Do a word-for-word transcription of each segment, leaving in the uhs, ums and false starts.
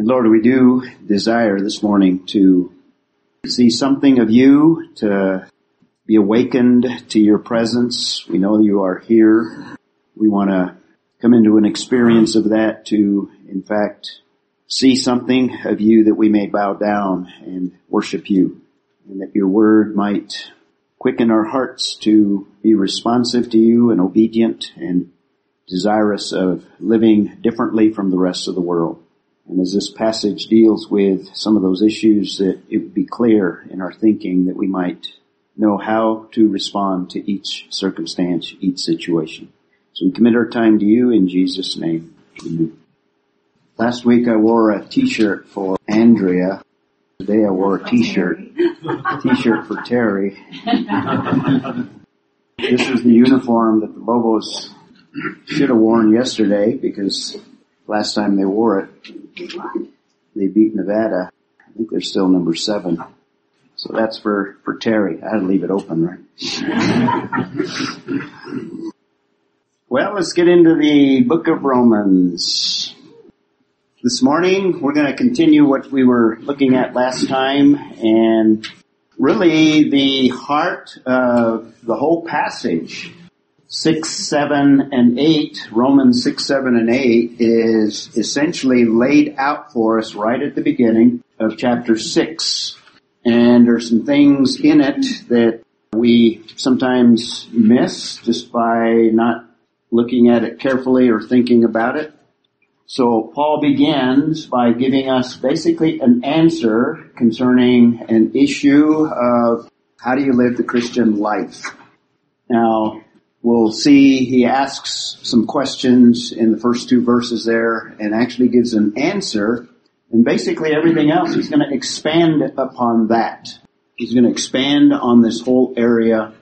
And Lord, we do desire this morning to see something of you, to be awakened to your presence. We know you are here. We want to come into an experience of that to, in fact, see something of you that we may bow down and worship you, and that your word might quicken our hearts to be responsive to you and obedient and desirous of living differently from the rest of the world. And as this passage deals with some of those issues, that it would be clear in our thinking that we might know how to respond to each circumstance, each situation. So we commit our time to you in Jesus' name. Amen. Last week I wore a t-shirt for Andrea. Today I wore a t-shirt. A t-shirt for Terry. This is the uniform that the Lobos should have worn yesterday, because last time they wore it, they beat Nevada. I think they're still number seven. So that's for, for Terry. I had to leave it open, right? Well, let's get into the book of Romans. This morning, we're going to continue what we were looking at last time, and really the heart of the whole passage, six, seven, and eight, Romans six, seven, and eight, is essentially laid out for us right at the beginning of chapter six. And there's some things in it that we sometimes miss just by not looking at it carefully or thinking about it. So Paul begins by giving us basically an answer concerning an issue of how do you live the Christian life. Now, we'll see he asks some questions in the first two verses there and actually gives an answer. And basically everything else, he's going to expand upon that. He's going to expand on this whole area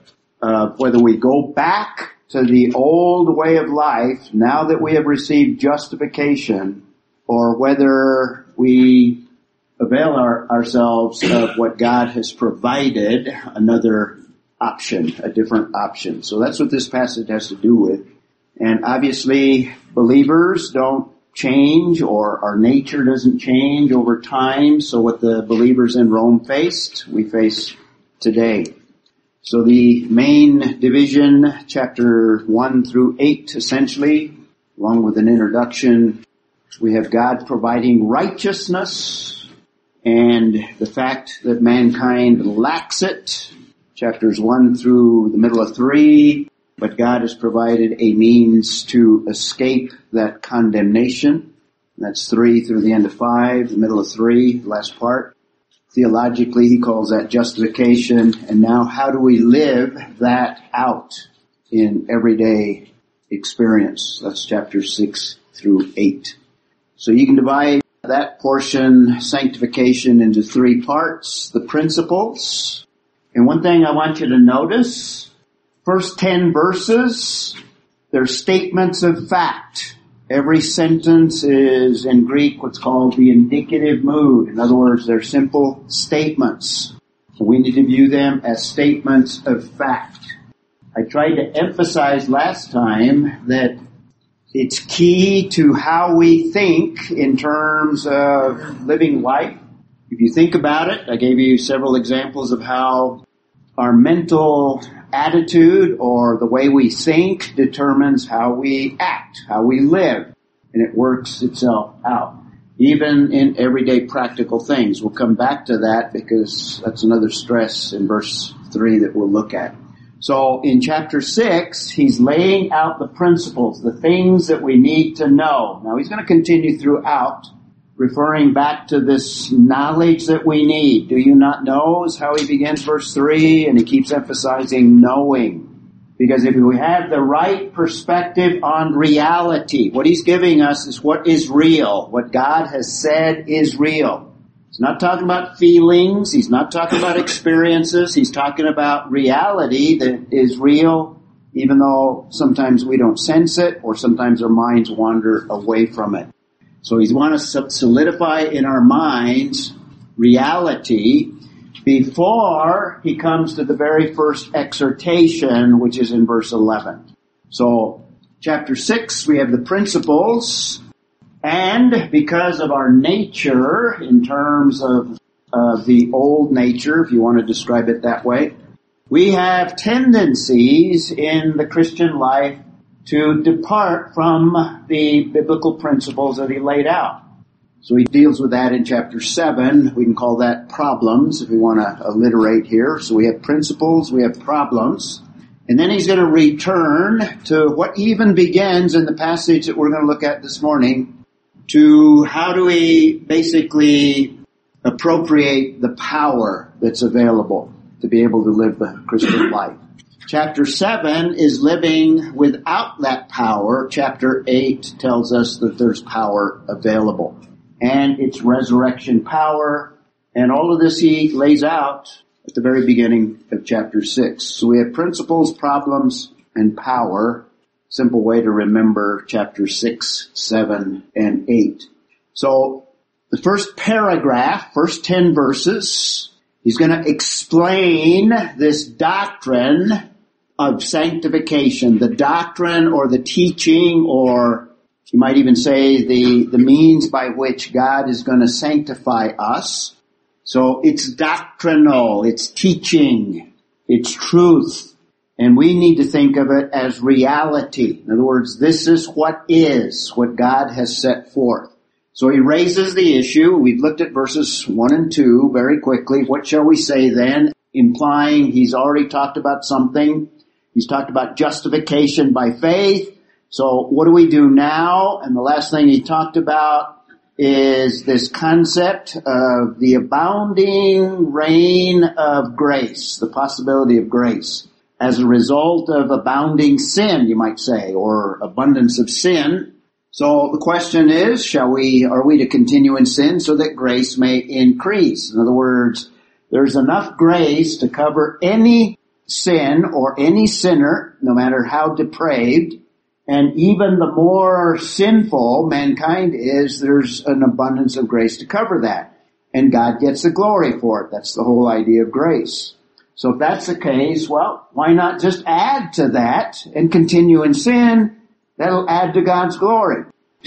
of whether we go back to the old way of life, now that we have received justification, or whether we avail our, ourselves of what God has provided, another option, a different option. So that's what this passage has to do with. And obviously, believers don't change, or our nature doesn't change over time. So what the believers in Rome faced, we face today. So the main division, chapter one through eight, essentially, along with an introduction, we have God providing righteousness and the fact that mankind lacks it, chapters one through the middle of three, but God has provided a means to escape that condemnation. That's three through the end of five, the middle of three, last part. Theologically, he calls that justification. And now how do we live that out in everyday experience? That's chapter six through eight. So you can divide that portion, sanctification, into three parts, the principles. And one thing I want you to notice, first ten verses, they're statements of fact. Every sentence is, in Greek, what's called the indicative mood. In other words, they're simple statements. So we need to view them as statements of fact. I tried to emphasize last time that it's key to how we think in terms of living life. If you think about it, I gave you several examples of how our mental attitude, or the way we think, determines how we act, how we live, and it works itself out, even in everyday practical things. We'll come back to that because that's another stress in verse three that we'll look at. So in chapter six, he's laying out the principles, the things that we need to know. Now he's going to continue throughout, referring back to this knowledge that we need. Do you not know is how he begins verse three, and he keeps emphasizing knowing. Because if we have the right perspective on reality, what he's giving us is what is real. What God has said is real. He's not talking about feelings. He's not talking about experiences. He's talking about reality that is real, even though sometimes we don't sense it, or sometimes our minds wander away from it. So he wants to solidify in our minds reality before he comes to the very first exhortation, which is in verse eleven. So chapter six, we have the principles. And because of our nature, in terms of uh, the old nature, if you want to describe it that way, we have tendencies in the Christian life to depart from the biblical principles that he laid out. So he deals with that in chapter seven. We can call that problems if we want to alliterate here. So we have principles, we have problems. And then he's going to return to what even begins in the passage that we're going to look at this morning, to how do we basically appropriate the power that's available to be able to live the Christian life. Chapter seven is living without that power. Chapter eight tells us that there's power available, and it's resurrection power, and all of this he lays out at the very beginning of chapter six. So we have principles, problems, and power. Simple way to remember chapter six, seven, and eight. So the first paragraph, first ten verses, he's going to explain this doctrine of sanctification, the doctrine or the teaching, or you might even say the, the means by which God is going to sanctify us. So it's doctrinal, it's teaching, it's truth. And we need to think of it as reality. In other words, this is what is, what God has set forth. So he raises the issue. We've looked at verses one and two very quickly. What shall we say then? Implying he's already talked about something. He's talked about justification by faith. So what do we do now? And the last thing he talked about is this concept of the abounding reign of grace, the possibility of grace as a result of abounding sin, you might say, or abundance of sin. So the question is, shall we, are we to continue in sin so that grace may increase? In other words, there's enough grace to cover any sin or any sinner, no matter how depraved. And even the more sinful mankind is, there's an abundance of grace to cover that. And God gets the glory for it. That's the whole idea of grace. So if that's the case, well, why not just add to that and continue in sin? That'll add to God's glory.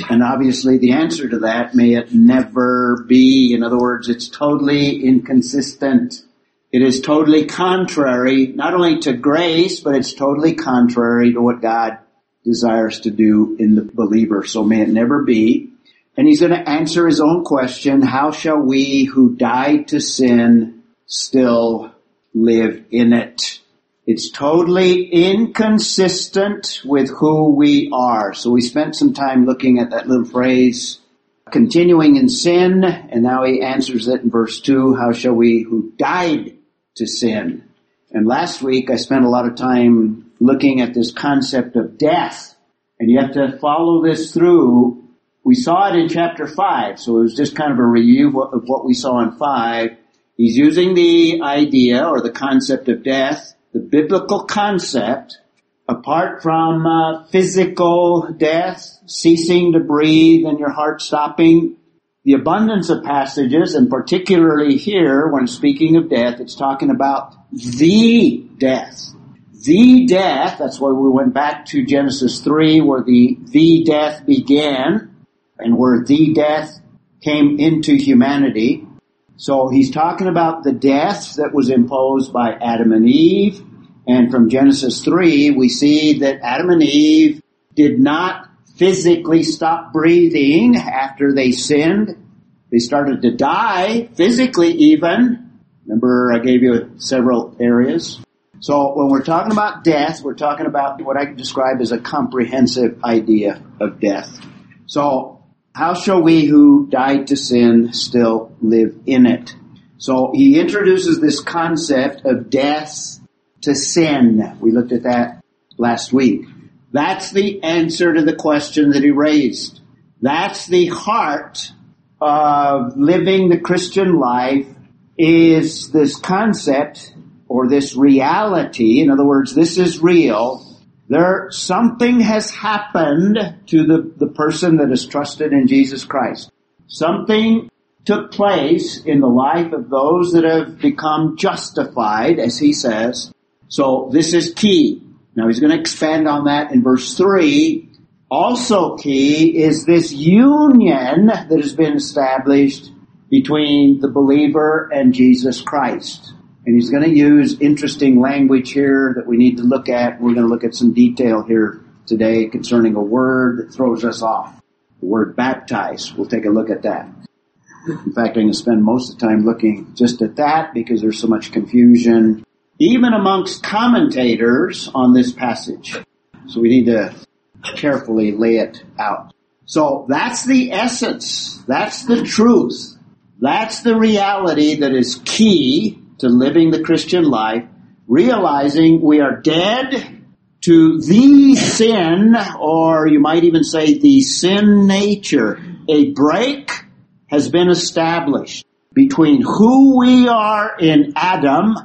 And obviously the answer to that, may it never be. In other words, it's totally inconsistent. It is totally contrary, not only to grace, but it's totally contrary to what God desires to do in the believer. So may it never be. And he's going to answer his own question, how shall we who died to sin still live in it? It's totally inconsistent with who we are. So we spent some time looking at that little phrase, continuing in sin, and now he answers it in verse two, how shall we who died to sin? And last week I spent a lot of time looking at this concept of death. And you have to follow this through. We saw it in chapter five, so it was just kind of a review of what we saw in five. He's using the idea or the concept of death, the biblical concept, apart from uh, physical death, ceasing to breathe and your heart stopping. The abundance of passages, and particularly here, when speaking of death, it's talking about the death. The death, that's why we went back to Genesis three, where the, the death began, and where the death came into humanity. So he's talking about the death that was imposed by Adam and Eve. And from Genesis three, we see that Adam and Eve did not physically stop breathing after they sinned. They started to die, physically even. Remember, I gave you several areas. So when we're talking about death, we're talking about what I can describe as a comprehensive idea of death. So how shall we who died to sin still live in it? So he introduces this concept of death to sin. We looked at that last week. That's the answer to the question that he raised. That's the heart of living the Christian life, is this concept or this reality. In other words, this is real. There, something has happened to the, the person that is trusted in Jesus Christ. Something took place in the life of those that have become justified, as he says. So this is key. Now he's going to expand on that in verse three. Also key is this union that has been established between the believer and Jesus Christ. And he's going to use interesting language here that we need to look at. We're going to look at some detail here today concerning a word that throws us off. The word baptize. We'll take a look at that. In fact, I'm going to spend most of the time looking just at that because there's so much confusion, even amongst commentators on this passage. So we need to carefully lay it out. So that's the essence. That's the truth. That's the reality that is key to living the Christian life, realizing we are dead to the sin, or you might even say the sin nature. A break has been established between who we are in Adam.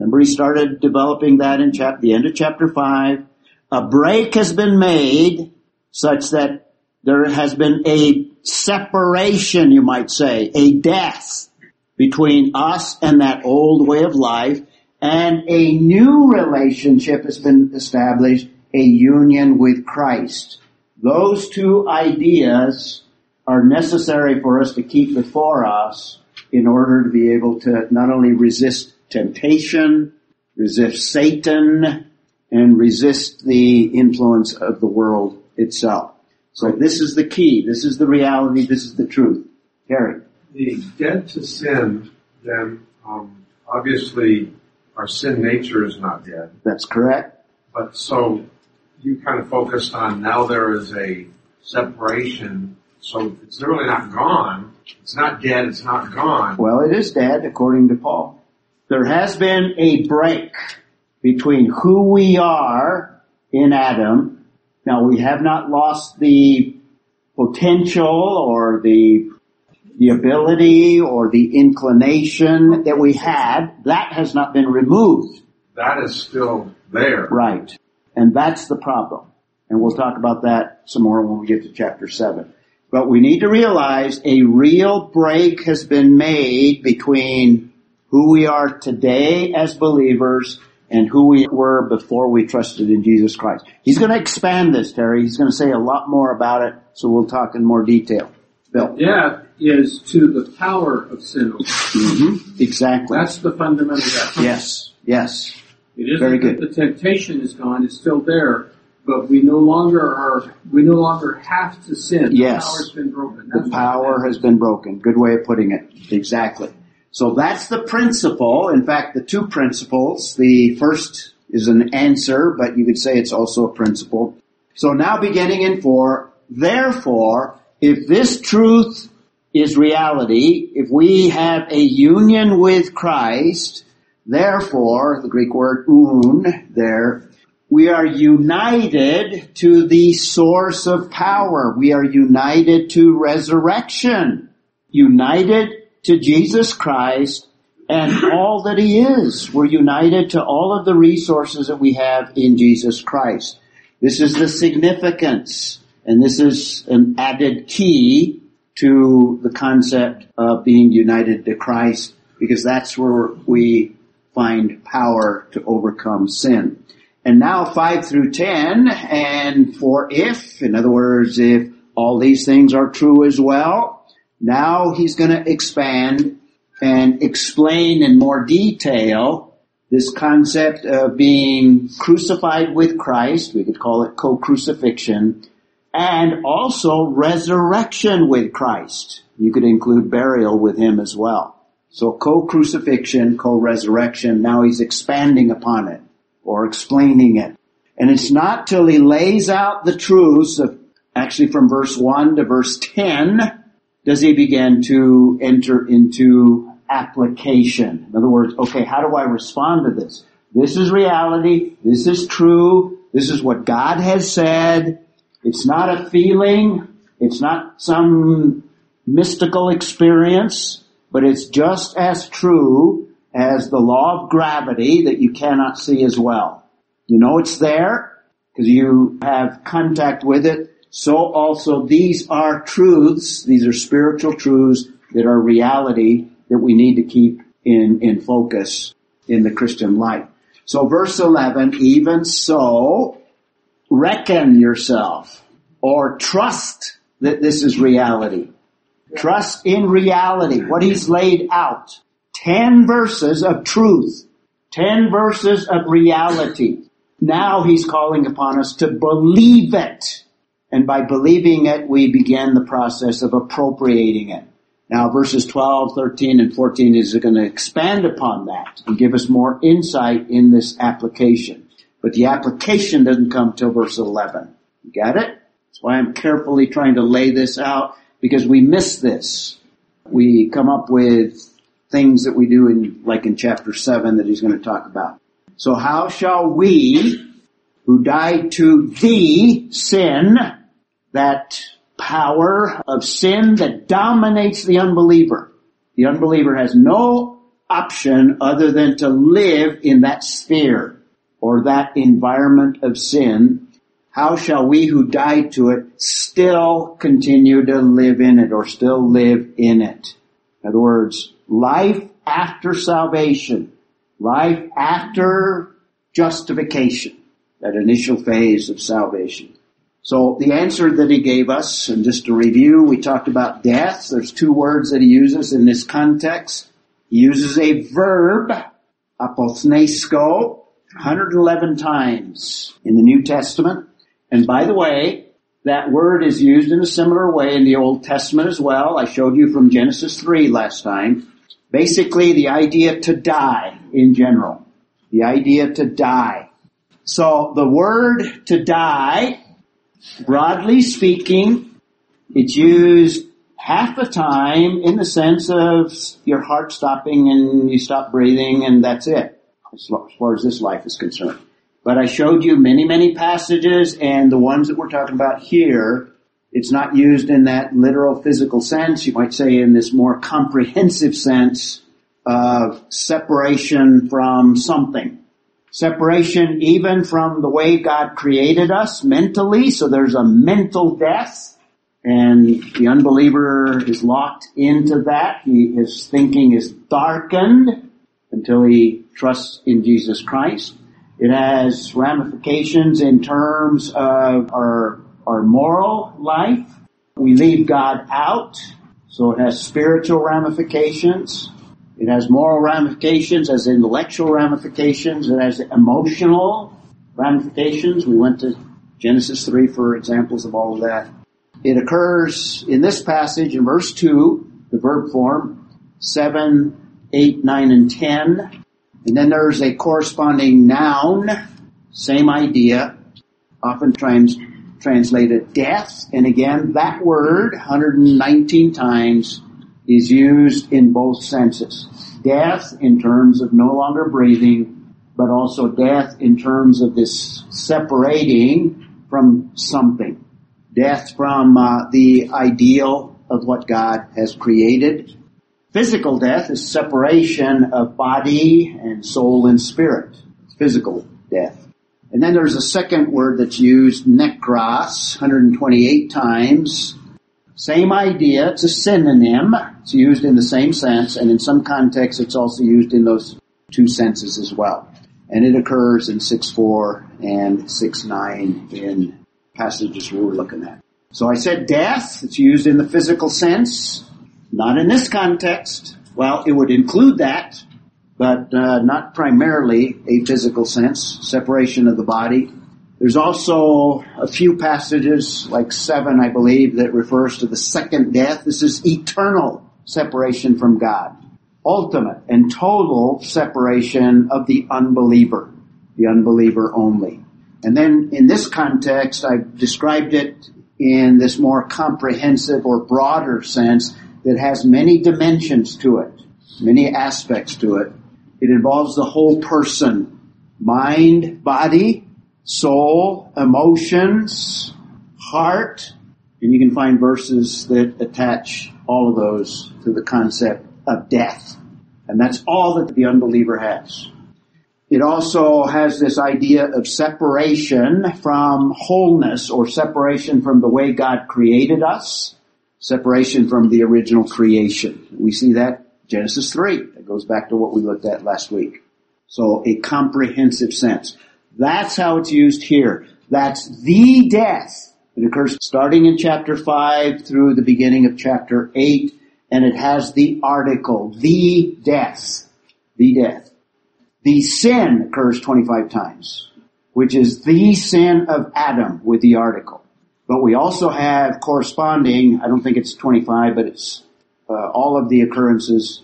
Remember, he started developing that in chap- the end of chapter five. A break has been made such that there has been a separation, you might say, a death between us and that old way of life, and a new relationship has been established, a union with Christ. Those two ideas are necessary for us to keep before us in order to be able to not only resist temptation, resist Satan, and resist the influence of the world itself. So this is the key. This is the reality. This is the truth. Gary. The dead to sin, then, um, obviously our sin nature is not dead. That's correct. But so you kind of focused on now there is a separation. So it's really not gone. It's not dead. It's not gone. Well, it is dead, according to Paul. There has been a break between who we are in Adam. Now, we have not lost the potential or the the ability or the inclination that we had. That has not been removed. That is still there. Right. And that's the problem. And we'll talk about that some more when we get to chapter seven. But we need to realize a real break has been made between who we are today as believers and who we were before we trusted in Jesus Christ. He's going to expand this, Terry. He's going to say a lot more about it, so we'll talk in more detail. Bill. Death is to the power of sin. Mm-hmm. Exactly. That's the fundamental death. Yes, yes. It is very good. The temptation is gone. It's still there, but we no longer are. We no longer have to sin. Yes. The power's been broken. That's the power has been broken. Good way of putting it. Exactly. So that's the principle. In fact, the two principles. The first is an answer, but you could say it's also a principle. So now beginning in four, therefore, if this truth is reality, if we have a union with Christ, therefore, the Greek word un there, we are united to the source of power. We are united to resurrection, united to Jesus Christ and all that he is. We're united to all of the resources that we have in Jesus Christ. This is the significance, and this is an added key to the concept of being united to Christ, because that's where we find power to overcome sin. And now five through ten, and for if, in other words, if all these things are true as well, now he's going to expand and explain in more detail this concept of being crucified with Christ. We could call it co-crucifixion. And also resurrection with Christ. You could include burial with him as well. So co-crucifixion, co-resurrection. Now he's expanding upon it or explaining it. And it's not till he lays out the truths of actually from verse one to verse ten does he begin to enter into application. In other words, okay, how do I respond to this? This is reality. This is true. This is what God has said. It's not a feeling. It's not some mystical experience, but it's just as true as the law of gravity that you cannot see as well. You know it's there because you have contact with it. So also these are truths, these are spiritual truths that are reality that we need to keep in, in focus in the Christian life. So verse eleven, even so, reckon yourself. or trust that this is reality. Trust in reality, what he's laid out. Ten verses of truth. Ten verses of reality. Now he's calling upon us to believe it. And by believing it, we begin the process of appropriating it. Now verses twelve, thirteen, and fourteen is going to expand upon that and give us more insight in this application. But the application doesn't come till verse eleven. You got it? That's why I'm carefully trying to lay this out, because we miss this. We come up with things that we do in, like in chapter seven that he's going to talk about. So how shall we, who died to the sin, that power of sin that dominates the unbeliever. The unbeliever has no option other than to live in that sphere or that environment of sin. How shall we who died to it still continue to live in it or still live in it? In other words, life after salvation, life after justification, that initial phase of salvation. So the answer that he gave us, and just to review, we talked about death. There's two words that he uses in this context. He uses a verb, apothnesko, one hundred eleven times in the New Testament. And by the way, that word is used in a similar way in the Old Testament as well. I showed you from Genesis three last time. Basically, the idea to die in general. The idea to die. So the word to die, broadly speaking, it's used half the time in the sense of your heart stopping and you stop breathing and that's it, as far as this life is concerned. But I showed you many, many passages, and the ones that we're talking about here, it's not used in that literal physical sense. You might say in this more comprehensive sense of separation from something. Separation even from the way God created us mentally, so there's a mental death, and the unbeliever is locked into that. He, his thinking is darkened until he trusts in Jesus Christ. It has ramifications in terms of our, our moral life. We leave God out, so it has spiritual ramifications. It has moral ramifications, has intellectual ramifications, it has emotional ramifications. We went to Genesis three for examples of all of that. It occurs in this passage in verse two, the verb form, seven, eight, nine, and ten. And then there's a corresponding noun, same idea, often trans- translated death. And again, that word, one hundred nineteen times, is used in both senses. Death in terms of no longer breathing, but also death in terms of this separating from something. Death from uh, the ideal of what God has created. Physical death is separation of body and soul and spirit. Physical death. And then there's a second word that's used, necros, one hundred twenty-eight times. Same idea, it's a synonym, it's used in the same sense, and in some contexts it's also used in those two senses as well. And it occurs in six four and six nine in passages we were looking at. So I said death, it's used in the physical sense, not in this context. Well, it would include that, but uh, not primarily a physical sense, separation of the body. There's also a few passages, like seven, I believe, that refers to the second death. This is eternal separation from God. Ultimate and total separation of the unbeliever. The unbeliever only. And then in this context, I've described it in this more comprehensive or broader sense that has many dimensions to it, many aspects to it. It involves the whole person, mind, body, soul, emotions, heart, and you can find verses that attach all of those to the concept of death. And that's all that the unbeliever has. It also has this idea of separation from wholeness or separation from the way God created us, separation from the original creation. We see that Genesis three. That goes back to what we looked at last week. So a comprehensive sense. That's how it's used here. That's the death. It occurs starting in chapter five through the beginning of chapter eight, and it has the article, the death, the death. The sin occurs twenty-five times, which is the sin of Adam with the article. But we also have corresponding, I don't think it's twenty-five, but it's uh, all of the occurrences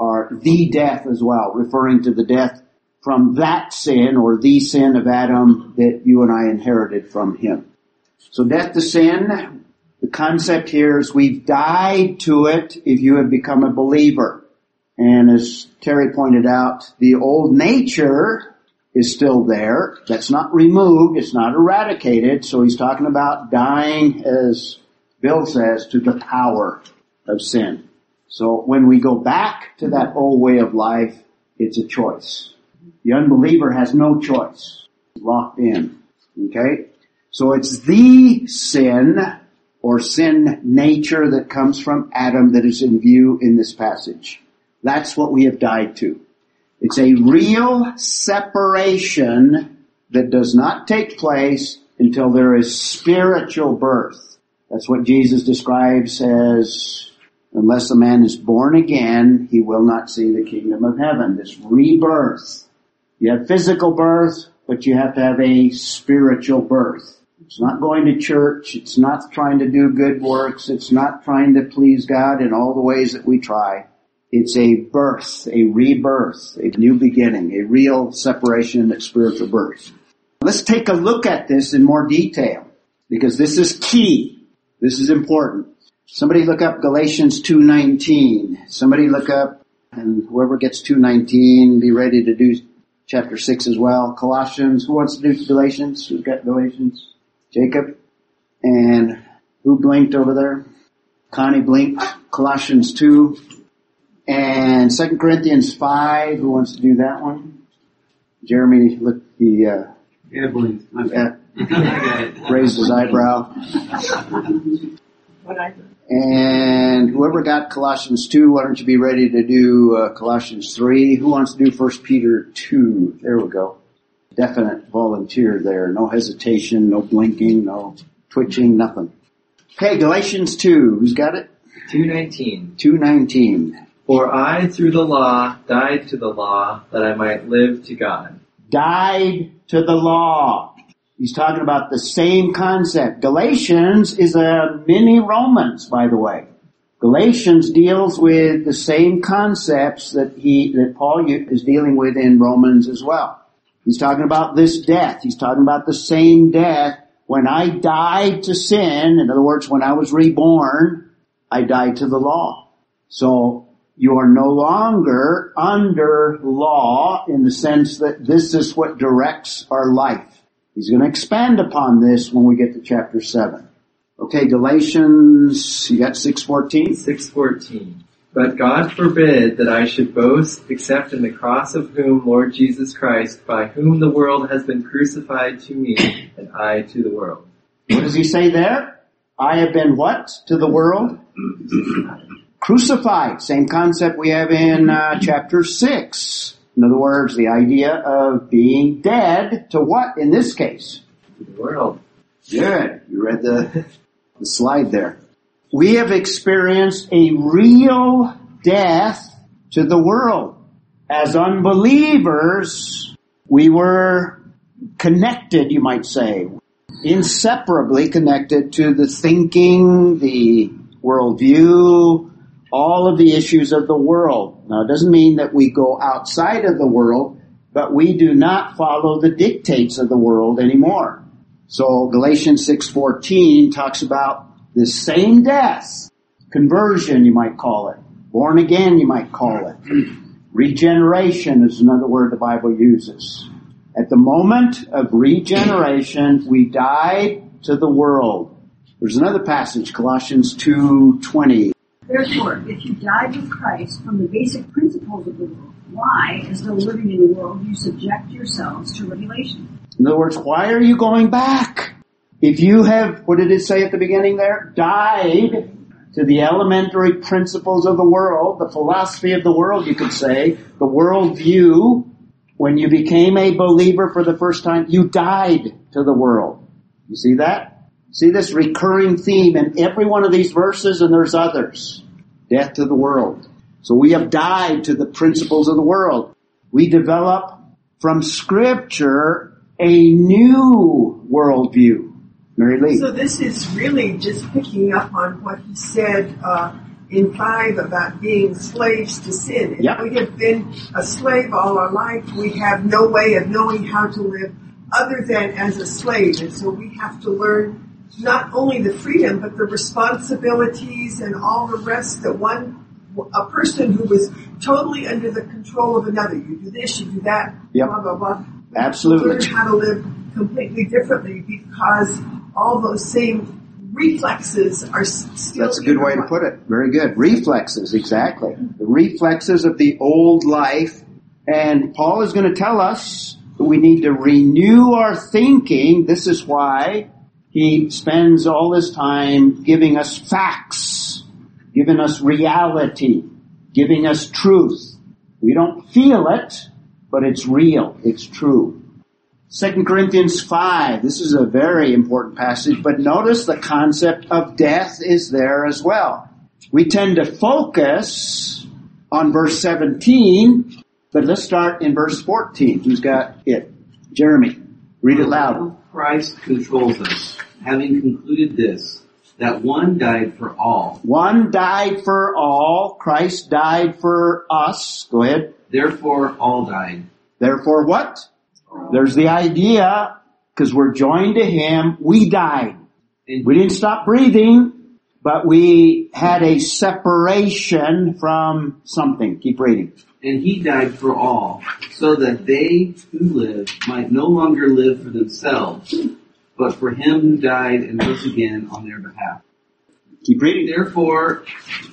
are the death as well, referring to the death from that sin or the sin of Adam that you and I inherited from him. So death to sin, the concept here is we've died to it if you have become a believer. And as Terry pointed out, the old nature is still there. That's not removed. It's not eradicated. So he's talking about dying, as Bill says, to the power of sin. So when we go back to that old way of life, it's a choice. The unbeliever has no choice. He's locked in. Okay? So it's the sin or sin nature that comes from Adam that is in view in this passage. That's what we have died to. It's a real separation that does not take place until there is spiritual birth. That's what Jesus describes as, unless a man is born again, he will not see the kingdom of heaven. This rebirth. You have physical birth, but you have to have a spiritual birth. It's not going to church. It's not trying to do good works. It's not trying to please God in all the ways that we try. It's a birth, a rebirth, a new beginning, a real separation at spiritual birth. Let's take a look at this in more detail, because this is key. This is important. Somebody look up Galatians two nineteen. Somebody look up, and whoever gets two nineteen, be ready to do chapter six as well. Colossians, who wants to do Galatians? Who's got Galatians? Jacob. And who blinked over there? Connie blinked. Colossians two. And Second Corinthians five, who wants to do that one? Jeremy looked the uh yeah, blinked. Uh, raised his eyebrow. And whoever got Colossians two, why don't you be ready to do uh, Colossians three? Who wants to do First Peter two? There we go. Definite volunteer there. No hesitation, no blinking, no twitching, nothing. Okay, Galatians two. Who's got it? two nineteen. two nineteen. For I, through the law, died to the law, that I might live to God. Died to the law. He's talking about the same concept. Galatians is a mini Romans, by the way. Galatians deals with the same concepts that he, that Paul is dealing with in Romans as well. He's talking about this death. He's talking about the same death. When I died to sin, in other words, when I was reborn, I died to the law. So, you are no longer under law in the sense that this is what directs our life. He's going to expand upon this when we get to chapter seven. Okay, Galatians, you got six fourteen? six fourteen. But God forbid that I should boast except in the cross of whom Lord Jesus Christ, by whom the world has been crucified to me and I to the world. What does he say there? I have been what to the world? Crucified, same concept we have in uh, chapter six. In other words, the idea of being dead to what in this case? To the world. Good. You read the, the slide there. We have experienced a real death to the world. As unbelievers, we were connected, you might say, inseparably connected to the thinking, the worldview, all of the issues of the world. Now, it doesn't mean that we go outside of the world, but we do not follow the dictates of the world anymore. So Galatians six fourteen talks about the same death, conversion, you might call it, born again, you might call it. Regeneration is another word the Bible uses. At the moment of regeneration, we died to the world. There's another passage, Colossians two twenty. Therefore, if you died with Christ from the basic principles of the world, why, as though living in the world, you subject yourselves to regulation? In other words, why are you going back? If you have, what did it say at the beginning there? Died to the elementary principles of the world, the philosophy of the world, you could say, the worldview. When you became a believer for the first time, you died to the world. You see that? See this recurring theme in every one of these verses, and there's others. Death to the world. So we have died to the principles of the world. We develop from Scripture a new worldview. Mary Lee. So this is really just picking up on what he said uh, in five about being slaves to sin. If yep. we have been a slave all our life, we have no way of knowing how to live other than as a slave. And so we have to learn not only the freedom, but the responsibilities and all the rest that one, a person who was totally under the control of another. You do this, you do that, yep. blah, blah, blah. Absolutely. Learn how to live completely differently because all those same reflexes are still... That's a good way to put it. Very good. Reflexes, exactly. The reflexes of the old life. And Paul is going to tell us that we need to renew our thinking. This is why he spends all this time giving us facts, giving us reality, giving us truth. We don't feel it, but it's real. It's true. Second Corinthians five. This is a very important passage, but notice the concept of death is there as well. We tend to focus on verse seventeen, but let's start in verse fourteen. Who's got it? Jeremy, read it loud. Christ controls us, having concluded this, that one died for all. One died for all. Christ died for us. Go ahead. Therefore, all died. Therefore, what? There's the idea, because we're joined to him, we died. We didn't stop breathing, but we had a separation from something. Keep reading. And he died for all, so that they who live might no longer live for themselves, but for him who died and rose again on their behalf. Keep reading. Therefore,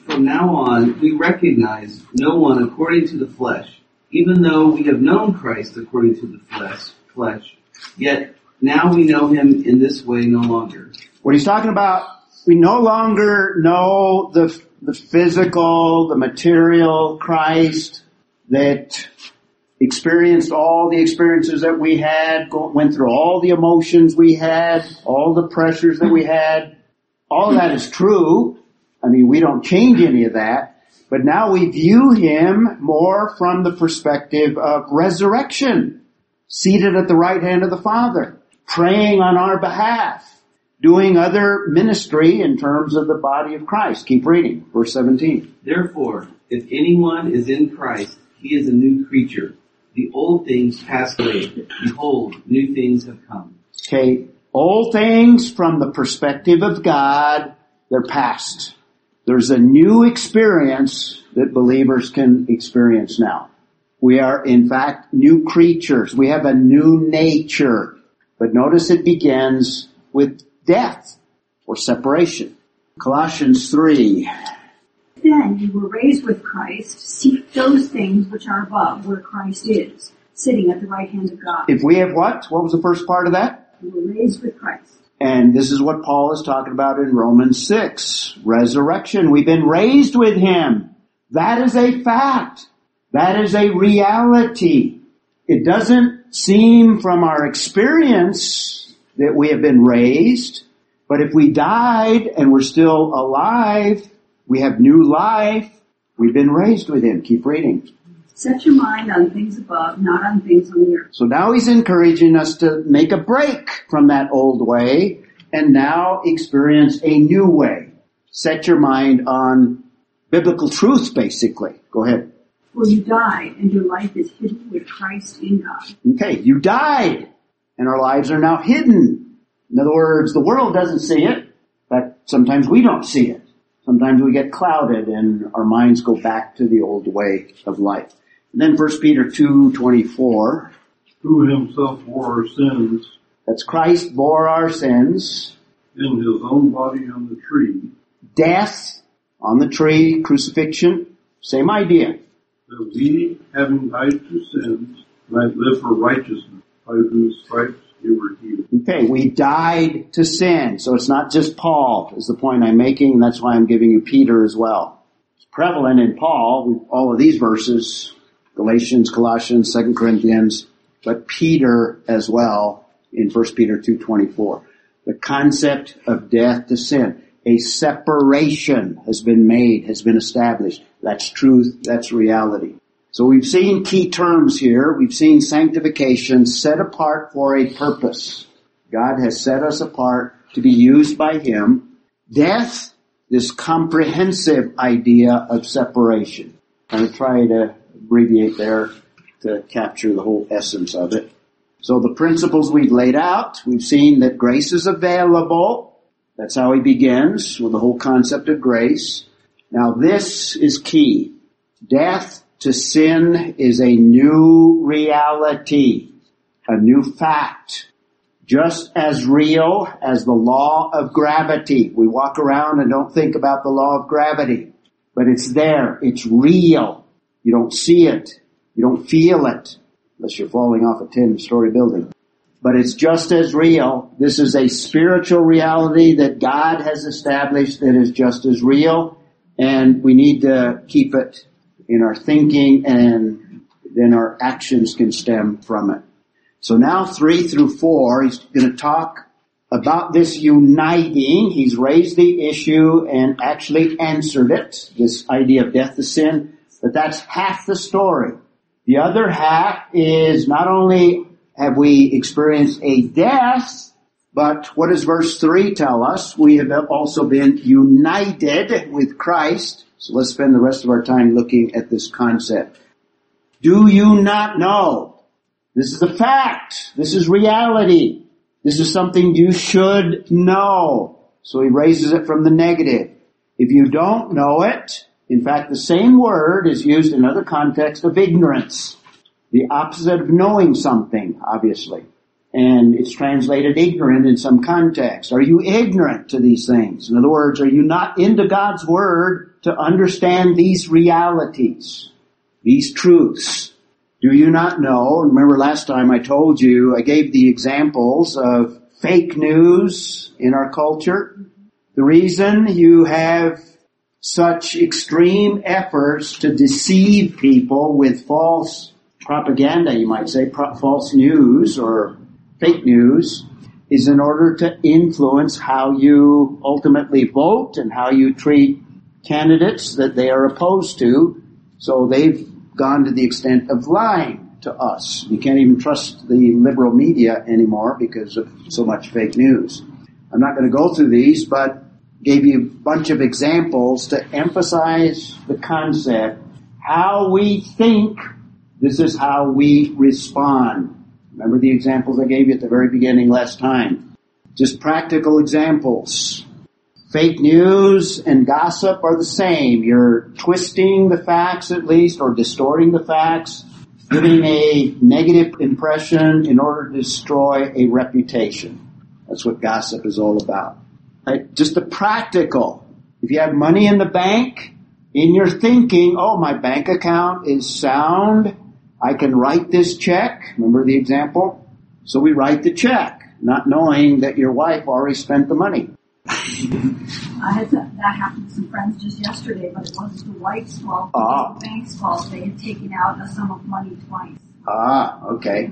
from now on, we recognize no one according to the flesh. Even though we have known Christ according to the flesh, flesh, yet now we know him in this way no longer. What he's talking about, we no longer know the the physical, the material Christ that experienced all the experiences that we had, went through all the emotions we had, all the pressures that we had. All that is true. I mean, we don't change any of that. But now we view him more from the perspective of resurrection, seated at the right hand of the Father, praying on our behalf, doing other ministry in terms of the body of Christ. Keep reading, verse seventeen. Therefore, if anyone is in Christ, he is a new creature. The old things pass away. Behold, new things have come. Okay, old things from the perspective of God, they're past. There's a new experience that believers can experience now. We are, in fact, new creatures. We have a new nature. But notice it begins with death or separation. Colossians three. Then you were raised with Christ. Seek those things which are above, where Christ is, sitting at the right hand of God. If we have what? What was the first part of that? You were raised with Christ. And this is what Paul is talking about in Romans six, resurrection. We've been raised with him. That is a fact. That is a reality. It doesn't seem from our experience that we have been raised, but if we died and we're still alive, we have new life, we've been raised with him. Keep reading. Set your mind on things above, not on things on the earth. So now he's encouraging us to make a break from that old way and now experience a new way. Set your mind on biblical truth, basically. Go ahead. Well, you died, and your life is hidden with Christ in God. Okay, you died, and our lives are now hidden. In other words, the world doesn't see it, but sometimes we don't see it. Sometimes we get clouded, and our minds go back to the old way of life. Then First Peter two twenty-four. Who himself bore our sins. That's Christ bore our sins. In his own body on the tree. Death on the tree, crucifixion, same idea. That we, having died to sins, might live for righteousness, by whose stripes we were healed. Okay, we died to sin. So it's not just Paul is the point I'm making. That's why I'm giving you Peter as well. It's prevalent in Paul, with all of these verses. Galatians, Colossians, Second Corinthians, but Peter as well in First Peter two twenty-four. the concept of death to sin. A separation has been made, has been established. That's truth, that's reality. So we've seen key terms here. We've seen sanctification, set apart for a purpose. God has set us apart to be used by Him. Death, this comprehensive idea of separation. I'm going to try to abbreviate there to capture the whole essence of it. So the principles we've laid out, we've seen that grace is available. That's how he begins with the whole concept of grace. Now this is key. Death to sin is a new reality, a new fact. Just as real as the law of gravity. We walk around and don't think about the law of gravity, but it's there. It's real. You don't see it. You don't feel it unless you're falling off a ten-story building. But it's just as real. This is a spiritual reality that God has established that is just as real, and we need to keep it in our thinking, and then our actions can stem from it. So now three through four, he's going to talk about this uniting. He's raised the issue and actually answered it, this idea of death to sin, but that's half the story. The other half is not only have we experienced a death, but what does verse three tell us? We have also been united with Christ. So let's spend the rest of our time looking at this concept. Do you not know? This is a fact. This is reality. This is something you should know. So he raises it from the negative. If you don't know it, in fact, the same word is used in other contexts of ignorance. The opposite of knowing something, obviously. And it's translated ignorant in some contexts. Are you ignorant to these things? In other words, are you not into God's word to understand these realities, these truths? Do you not know? Remember last time I told you, I gave the examples of fake news in our culture. The reason you have such extreme efforts to deceive people with false propaganda, you might say, pro- false news or fake news, is in order to influence how you ultimately vote and how you treat candidates that they are opposed to. So they've gone to the extent of lying to us. You can't even trust the liberal media anymore because of so much fake news. I'm not going to go through these, but gave you a bunch of examples to emphasize the concept. How we think, this is how we respond. Remember the examples I gave you at the very beginning last time. Just practical examples. Fake news and gossip are the same. You're twisting the facts at least, or distorting the facts, giving a negative impression in order to destroy a reputation. That's what gossip is all about. Right? Just the practical. If you have money in the bank, in your thinking, oh, my bank account is sound. I can write this check. Remember the example? So we write the check, not knowing that your wife already spent the money. I had that, that happened to some friends just yesterday, but it wasn't the wife's fault. It ah. was the bank's fault. They had taken out a sum of money twice. Ah, okay.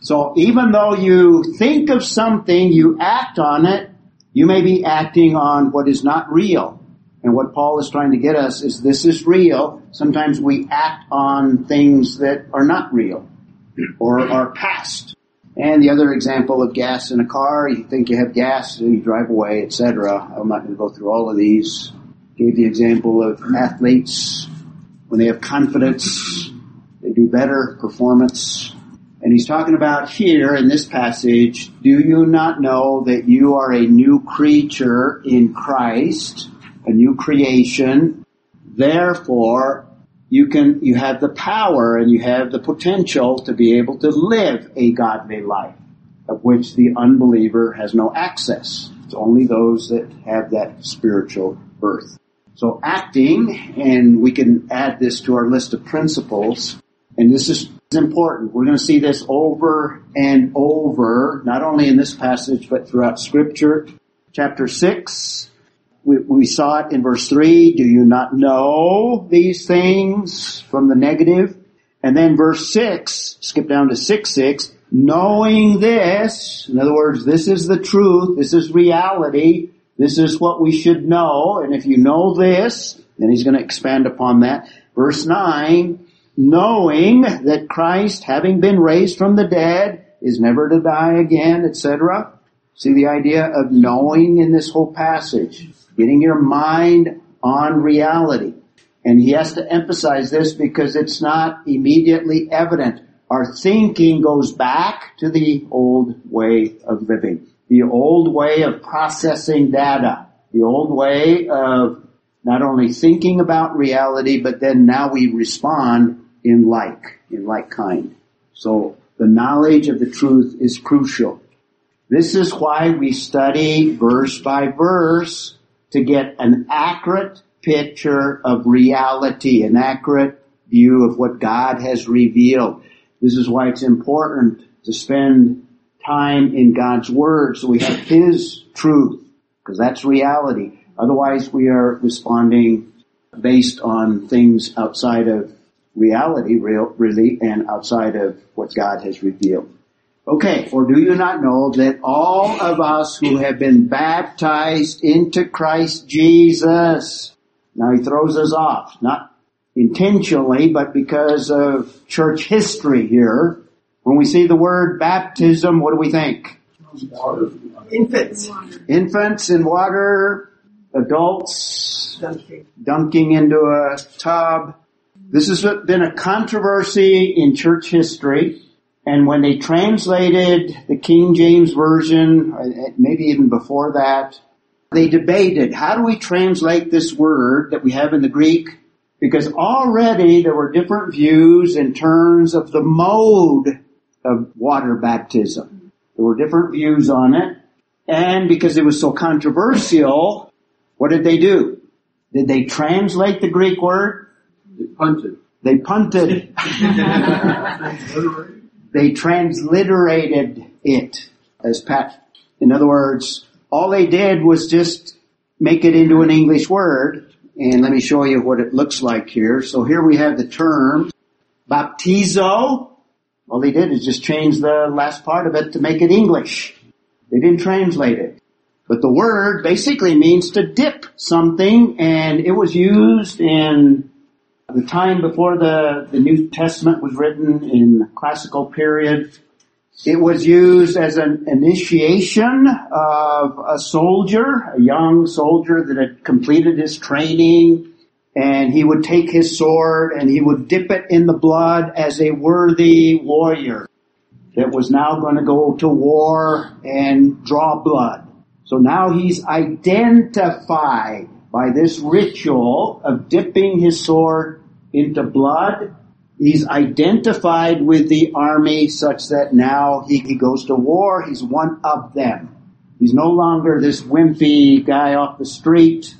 So even though you think of something, you act on it, you may be acting on what is not real. And what Paul is trying to get us is this is real. Sometimes we act on things that are not real or are past. And the other example of gas in a car, you think you have gas, and you drive away, et cetera. I'm not going to go through all of these. Gave the example of athletes. When they have confidence, they do better performance. And he's talking about here in this passage, do you not know that you are a new creature in Christ, a new creation? Therefore, you can, you have the power and you have the potential to be able to live a godly life, of which the unbeliever has no access. It's only those that have that spiritual birth. So acting, and we can add this to our list of principles, and this is important. We're going to see this over and over, not only in this passage, but throughout Scripture. Chapter six, we, we saw it in verse three, do you not know these things, from the negative? And then verse six, skip down to six six, Knowing this, in other words, this is the truth, this is reality, this is what we should know, and if you know this, then he's going to expand upon that. Verse nine, knowing that Christ, having been raised from the dead, is never to die again, et cetera. See the idea of knowing in this whole passage, getting your mind on reality. And he has to emphasize this because it's not immediately evident. Our thinking goes back to the old way of living, the old way of processing data, the old way of not only thinking about reality, but then now we respond in like, in like kind. So the knowledge of the truth is crucial. This is why we study verse by verse to get an accurate picture of reality, an accurate view of what God has revealed. This is why it's important to spend time in God's Word so we have His truth, because that's reality. Otherwise, we are responding based on things outside of reality, real, really, and outside of what God has revealed. Okay, or do you not know that all of us who have been baptized into Christ Jesus, now he throws us off, not intentionally, but because of church history here. When we see the word baptism, what do we think? Water. Infants. Infants in water. Adults dunking. dunking into a tub. This has been a controversy in church history. And when they translated the King James Version, maybe even before that, they debated, how do we translate this word that we have in the Greek? Because already there were different views in terms of the mode of water baptism. There were different views on it. And because it was so controversial, what did they do? Did they translate the Greek word? They punted. They punted. They transliterated it as Pat. In other words, all they did was just make it into an English word. And let me show you what it looks like here. So here we have the term baptizo. All they did is just change the last part of it to make it English. They didn't translate it. But the word basically means to dip something, and it was used in the time before the, the New Testament was written, in the classical period. It was used as an initiation of a soldier, a young soldier that had completed his training, and he would take his sword and he would dip it in the blood as a worthy warrior that was now going to go to war and draw blood. So now he's identified by this ritual of dipping his sword into blood. He's identified with the army such that now he, he goes to war. He's one of them. He's no longer this wimpy guy off the street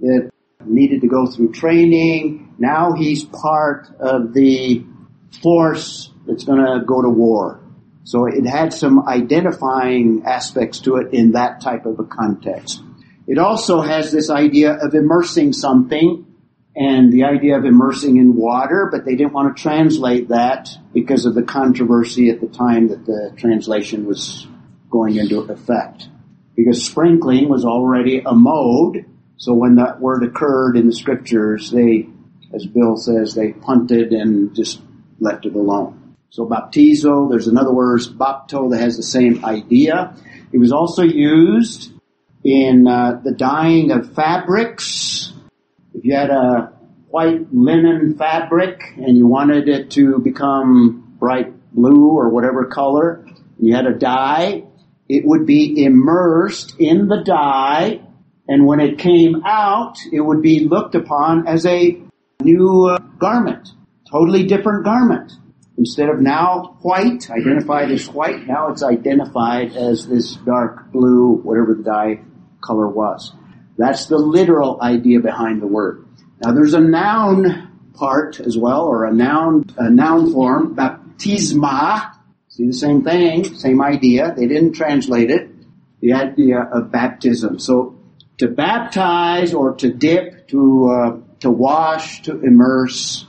that needed to go through training. Now he's part of the force that's going to go to war. So it had some identifying aspects to it in that type of a context. It also has this idea of immersing something and the idea of immersing in water, but they didn't want to translate that because of the controversy at the time that the translation was going into effect. Because sprinkling was already a mode, so when that word occurred in the scriptures, they, as Bill says, they punted and just left it alone. So baptizo, there's another word, bapto, that has the same idea. It was also used in uh, the dyeing of fabrics. If you had a white linen fabric and you wanted it to become bright blue or whatever color, and you had a dye, it would be immersed in the dye, and when it came out, it would be looked upon as a new uh, garment, totally different garment. Instead of now white, identified as white, now it's identified as this dark blue, whatever the dye color was. That's the literal idea behind the word. Now there's a noun part as well, or a noun, a noun form, baptisma. See the same thing, same idea. They didn't translate it. The idea of baptism. So to baptize or to dip, to uh, to wash, to immerse,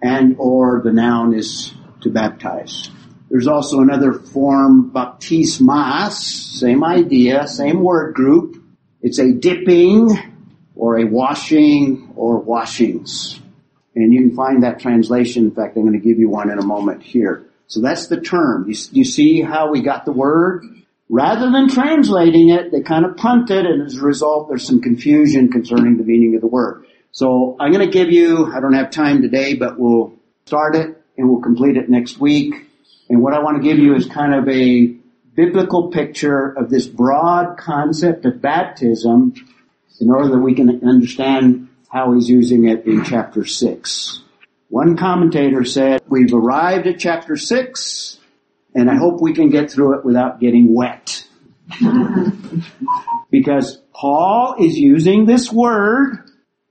and or the noun is to baptize. There's also another form, baptismas, same idea, same word group. It's a dipping or a washing or washings. And you can find that translation. In fact, I'm going to give you one in a moment here. So that's the term. You, you see how we got the word? Rather than translating it, they kind of punted, and as a result, there's some confusion concerning the meaning of the word. So I'm going to give you, I don't have time today, but we'll start it and we'll complete it next week. And what I want to give you is kind of a biblical picture of this broad concept of baptism in order that we can understand how he's using it in chapter six. One commentator said, we've arrived at chapter six, and I hope we can get through it without getting wet. Because Paul is using this word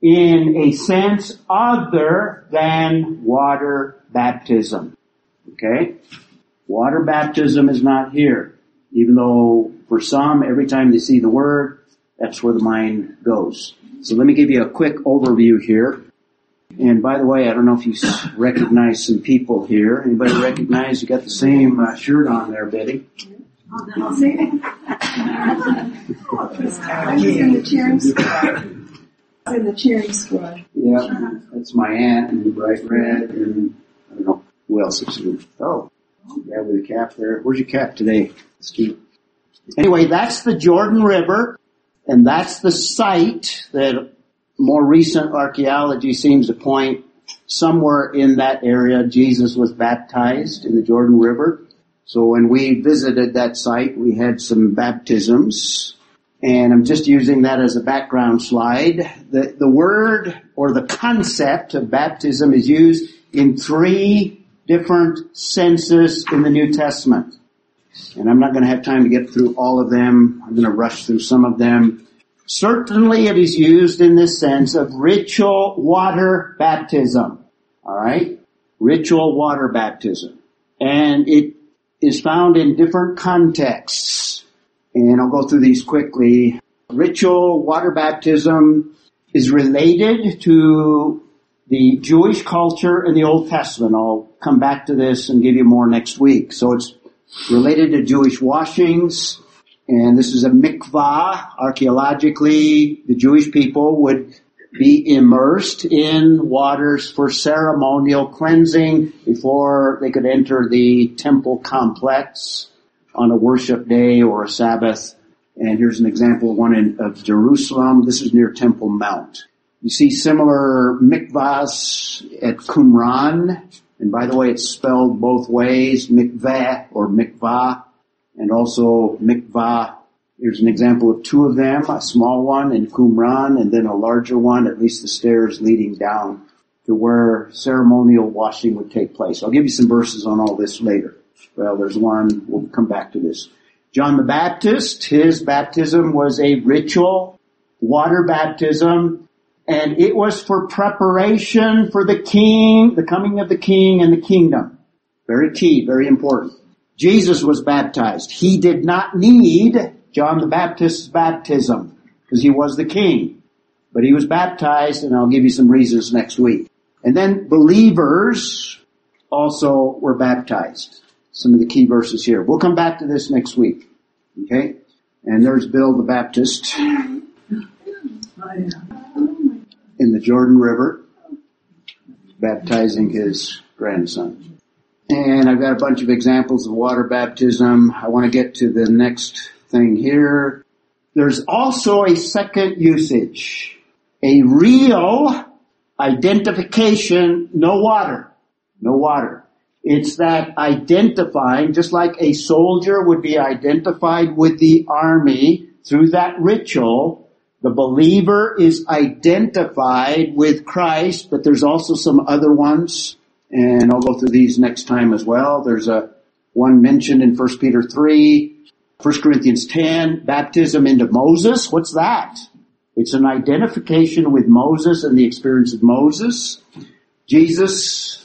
in a sense other than water baptism. Okay? Water baptism is not here. Even though for some, every time they see the word, that's where the mind goes. So let me give you a quick overview here. And by the way, I don't know if you recognize some people here. Anybody recognize? You got the same uh, shirt on there, Betty. Oh, no, see? I was in the cheering squad. I was in the cheering squad. Yeah, that's my aunt in the bright red, and I don't know who else is here. Oh, yeah, with a cap there. Where's your cap today? Anyway, that's the Jordan River, and that's the site that more recent archaeology seems to point somewhere in that area. Jesus was baptized in the Jordan River. So when we visited that site, we had some baptisms. And I'm just using that as a background slide. The, the word or the concept of baptism is used in three different senses in the New Testament. And I'm not going to have time to get through all of them. I'm going to rush through some of them. Certainly it is used in the sense of ritual water baptism. Alright? Ritual water baptism. And it is found in different contexts. And I'll go through these quickly. Ritual water baptism is related to the Jewish culture in the Old Testament. I'll come back to this and give you more next week. So it's related to Jewish washings. And this is a mikvah. Archaeologically, the Jewish people would be immersed in waters for ceremonial cleansing before they could enter the temple complex on a worship day or a Sabbath. And here's an example, one in, of Jerusalem. This is near Temple Mount. You see similar mikvahs at Qumran. And by the way, it's spelled both ways, mikveh or mikvah. And also mikvah, here's an example of two of them, a small one in Qumran and then a larger one, at least the stairs leading down to where ceremonial washing would take place. I'll give you some verses on all this later. Well, there's one, we'll come back to this. John the Baptist, his baptism was a ritual, water baptism, and it was for preparation for the king, the coming of the king and the kingdom. Very key, very important. Jesus was baptized. He did not need John the Baptist's baptism because he was the king. But he was baptized, and I'll give you some reasons next week. And then believers also were baptized. Some of the key verses here. We'll come back to this next week. Okay? And there's Bill the Baptist in the Jordan River baptizing his grandson. And I've got a bunch of examples of water baptism. I want to get to the next thing here. There's also a second usage. A real identification, no water. No water. It's that identifying, just like a soldier would be identified with the army through that ritual. The believer is identified with Christ, but there's also some other ones. And I'll go through these next time as well. There's a one mentioned in First Peter three, First Corinthians ten, baptism into Moses. What's that? It's an identification with Moses and the experience of Moses. Jesus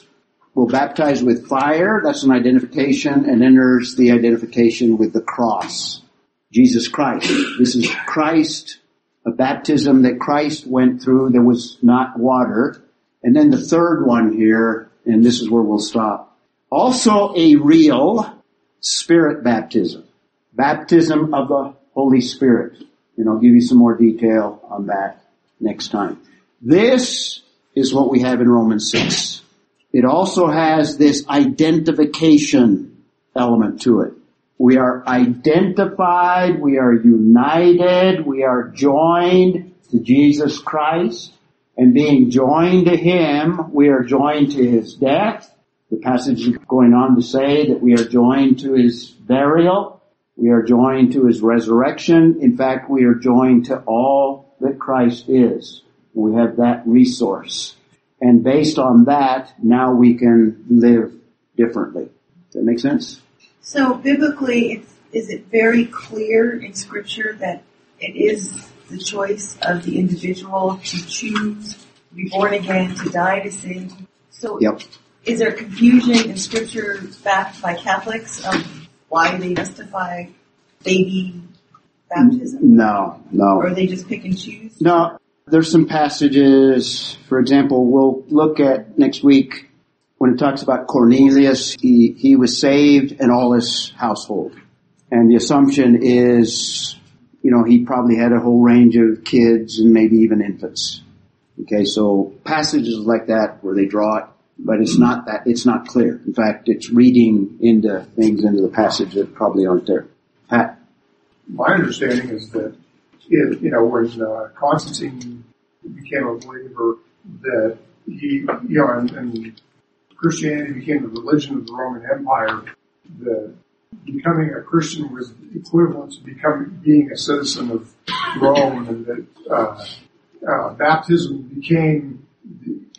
will baptize with fire. That's an identification, and enters the identification with the cross. Jesus Christ. This is Christ, a baptism that Christ went through. There was not water. And then the third one here, and this is where we'll stop. Also a real spirit baptism. Baptism of the Holy Spirit. And I'll give you some more detail on that next time. This is what we have in Romans six. It also has this identification element to it. We are identified, we are united, we are joined to Jesus Christ. And being joined to Him, we are joined to His death. The passage is going on to say that we are joined to His burial. We are joined to His resurrection. In fact, we are joined to all that Christ is. We have that resource. And based on that, now we can live differently. Does that make sense? So biblically, it's, is it very clear in Scripture that it is the choice of the individual to choose to be born again, to die to sin? So yep. Is there confusion in Scripture backed by Catholics of why they justify baby baptism? No, no. Or they just pick and choose? No. There's some passages, for example, we'll look at next week when it talks about Cornelius. He, he was saved and all his household. And the assumption is, you know, he probably had a whole range of kids and maybe even infants. Okay, so passages like that where they draw it, but it's not that, it's not clear. In fact, it's reading into things into the passage that probably aren't there. Pat? My understanding is that If, you know, when uh, Constantine became a believer, that he, you know, and, and Christianity became the religion of the Roman Empire, that becoming a Christian was equivalent to becoming being a citizen of Rome, and that uh, uh, baptism became,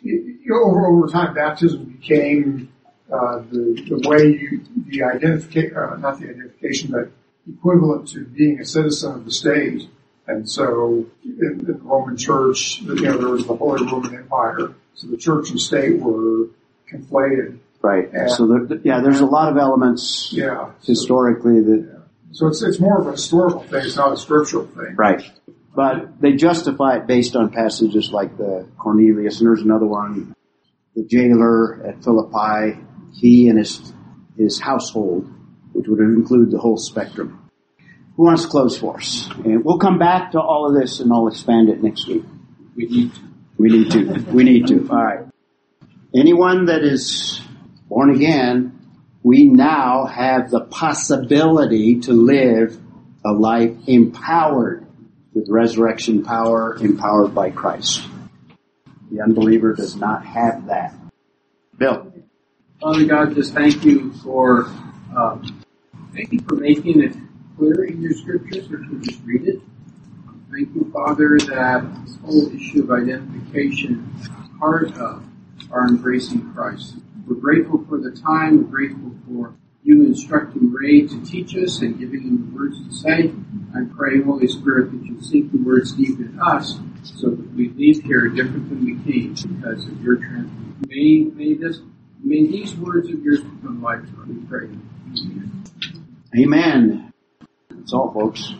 you know, over, over time, baptism became uh, the, the way you, the identification, uh, not the identification, but equivalent to being a citizen of the state. And so in the Roman Church, you know, there was the Holy Roman Empire, so the church and state were conflated. Right. And so, there, yeah, there's a lot of elements yeah, historically so, that... Yeah. So it's it's more of a historical thing, it's not a scriptural thing. Right. But they justify it based on passages like the Cornelius, and there's another one, the jailer at Philippi, he and his his household, which would include the whole spectrum. Who wants to close for us? And we'll come back to all of this and I'll expand it next week. We need to. We need to. We need to. All right. Anyone that is born again, we now have the possibility to live a life empowered with resurrection power, empowered by Christ. The unbeliever does not have that. Bill. Father God, just thank you for, uh, thank you for making it clear in your scriptures, which we just read it. Thank you, Father, that this whole issue of identification is part of our embracing Christ. We're grateful for the time. We're grateful for you instructing Ray to teach us and giving him the words to say. I pray, Holy Spirit, that you sink the words deep in us so that we leave here different than we came because of your transformation. May, may, this, may these words of yours become life to us. We pray. Amen. That's all, folks.